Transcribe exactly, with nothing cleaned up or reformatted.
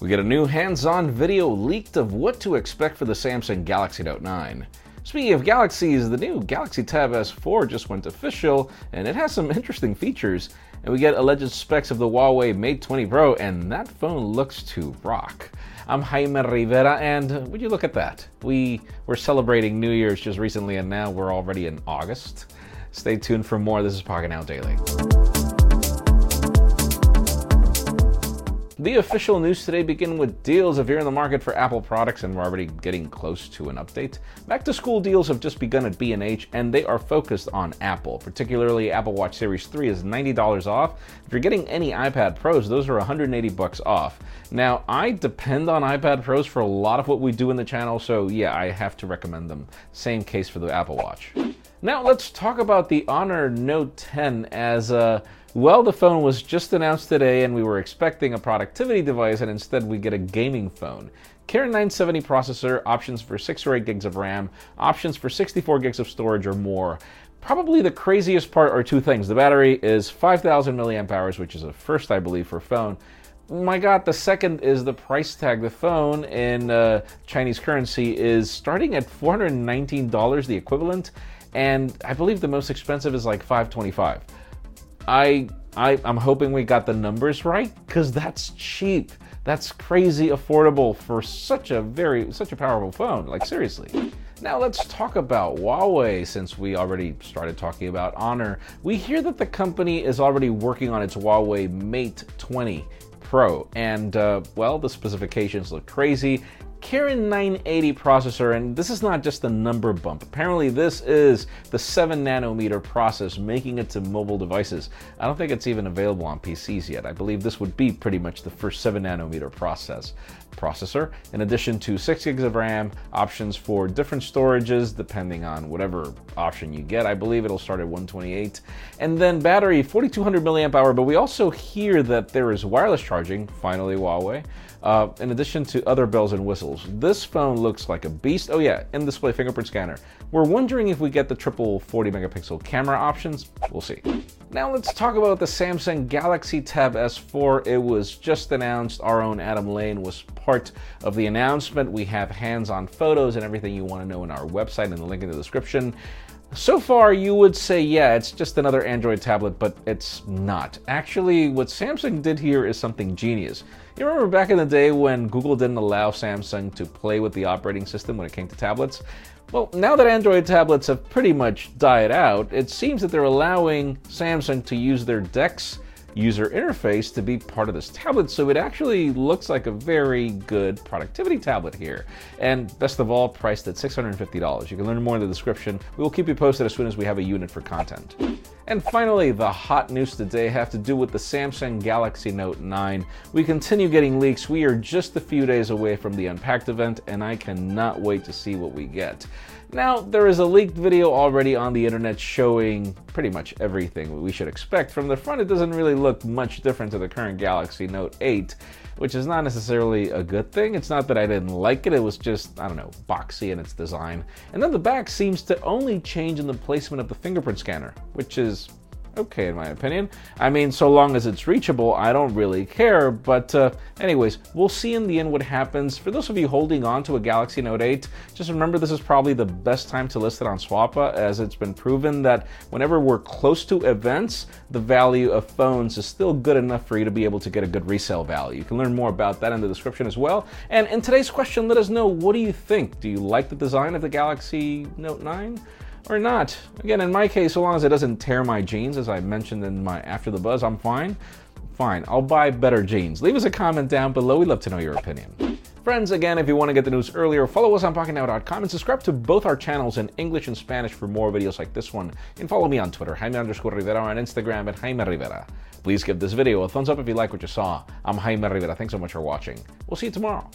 We get a new hands-on video leaked of what to expect for the Samsung Galaxy Note nine. Speaking of galaxies, the new Galaxy Tab S four just went official, and it has some interesting features. And we get alleged specs of the Huawei Mate twenty Pro, and that phone looks to rock. I'm Jaime Rivera, and would you look at that? We were celebrating New Year's just recently, and now we're already in August. Stay tuned for more. This is Pocketnow Daily. The official news today begin with deals if you're in the market for Apple products, and we're already getting close to an update. Back-to-school deals have just begun at B and H, and they are focused on Apple. Particularly, Apple Watch Series three is ninety dollars off. If you're getting any iPad Pros, those are one hundred eighty dollars off. Now, I depend on iPad Pros for a lot of what we do in the channel, so yeah, I have to recommend them. Same case for the Apple Watch. Now let's talk about the Honor Note ten as a... Uh, Well, the phone was just announced today, and we were expecting a productivity device, and instead we get a gaming phone. Kirin nine seventy processor, options for six or eight gigs of RAM, options for sixty-four gigs of storage or more. Probably the craziest part are two things. The battery is five thousand milliamp hours, which is a first, I believe, for a phone. My God, the second is the price tag. The phone in uh, Chinese currency is starting at four hundred nineteen dollars, the equivalent, and I believe the most expensive is like five twenty-five. I, I, I'm hoping we got the numbers right, because that's cheap. That's crazy affordable for such a very, such a powerful phone, like seriously. Now let's talk about Huawei, since we already started talking about Honor. We hear that the company is already working on its Huawei Mate twenty Pro, and uh, well, the specifications look crazy. Kirin nine eighty processor, and this is not just a number bump. Apparently this is the seven nanometer process, making it to mobile devices. I don't think it's even available on P Cs yet. I believe this would be pretty much the first seven nanometer process processor. In addition to six gigs of RAM, options for different storages depending on whatever option you get. I believe it'll start at one twenty-eight. And then battery, forty-two hundred milliamp hour, but we also hear that there is wireless charging, finally Huawei, uh, in addition to other bells and whistles. This phone looks like a beast. Oh yeah, in-display fingerprint scanner. We're wondering if we get the triple forty megapixel camera options. We'll see. Now let's talk about the Samsung Galaxy Tab S four. It was just announced. Our own Adam Lane was part of the announcement. We have hands-on photos and everything you want to know in our website and the link in the description. So far, you would say, yeah, it's just another Android tablet, but it's not. Actually, what Samsung did here is something genius. You remember back in the day when Google didn't allow Samsung to play with the operating system when it came to tablets? Well, now that Android tablets have pretty much died out, it seems that they're allowing Samsung to use their DeX user interface to be part of this tablet, so it actually looks like a very good productivity tablet here. And best of all, priced at six hundred fifty dollars. You can learn more in the description. We will keep you posted as soon as we have a unit for content. And finally, the hot news today have to do with the Samsung Galaxy Note nine. We continue getting leaks. We are just a few days away from the Unpacked event, and I cannot wait to see what we get. Now, there is a leaked video already on the internet showing pretty much everything we should expect. From the front, it doesn't really look much different to the current Galaxy Note eight, which is not necessarily a good thing. It's not that I didn't like it, it was just, I don't know, boxy in its design. And then the back seems to only change in the placement of the fingerprint scanner, which is okay in my opinion. I mean, so long as it's reachable, I don't really care, but uh, anyways, we'll see in the end what happens. For those of you holding on to a Galaxy Note eight, just remember this is probably the best time to list it on Swappa, as it's been proven that whenever we're close to events, the value of phones is still good enough for you to be able to get a good resale value. You can learn more about that in the description as well. And in today's question, let us know, what do you think? Do you like the design of the Galaxy Note nine? Or not. Again, in my case, so long as it doesn't tear my jeans, as I mentioned in my After the Buzz, I'm fine. Fine, I'll buy better jeans. Leave us a comment down below. We'd love to know your opinion. Friends, again, if you want to get the news earlier, follow us on Pocketnow dot com and subscribe to both our channels in English and Spanish for more videos like this one. And follow me on Twitter, Jaime underscore Rivera, on Instagram at Jaime Rivera. Please give this video a thumbs up if you like what you saw. I'm Jaime Rivera. Thanks so much for watching. We'll see you tomorrow.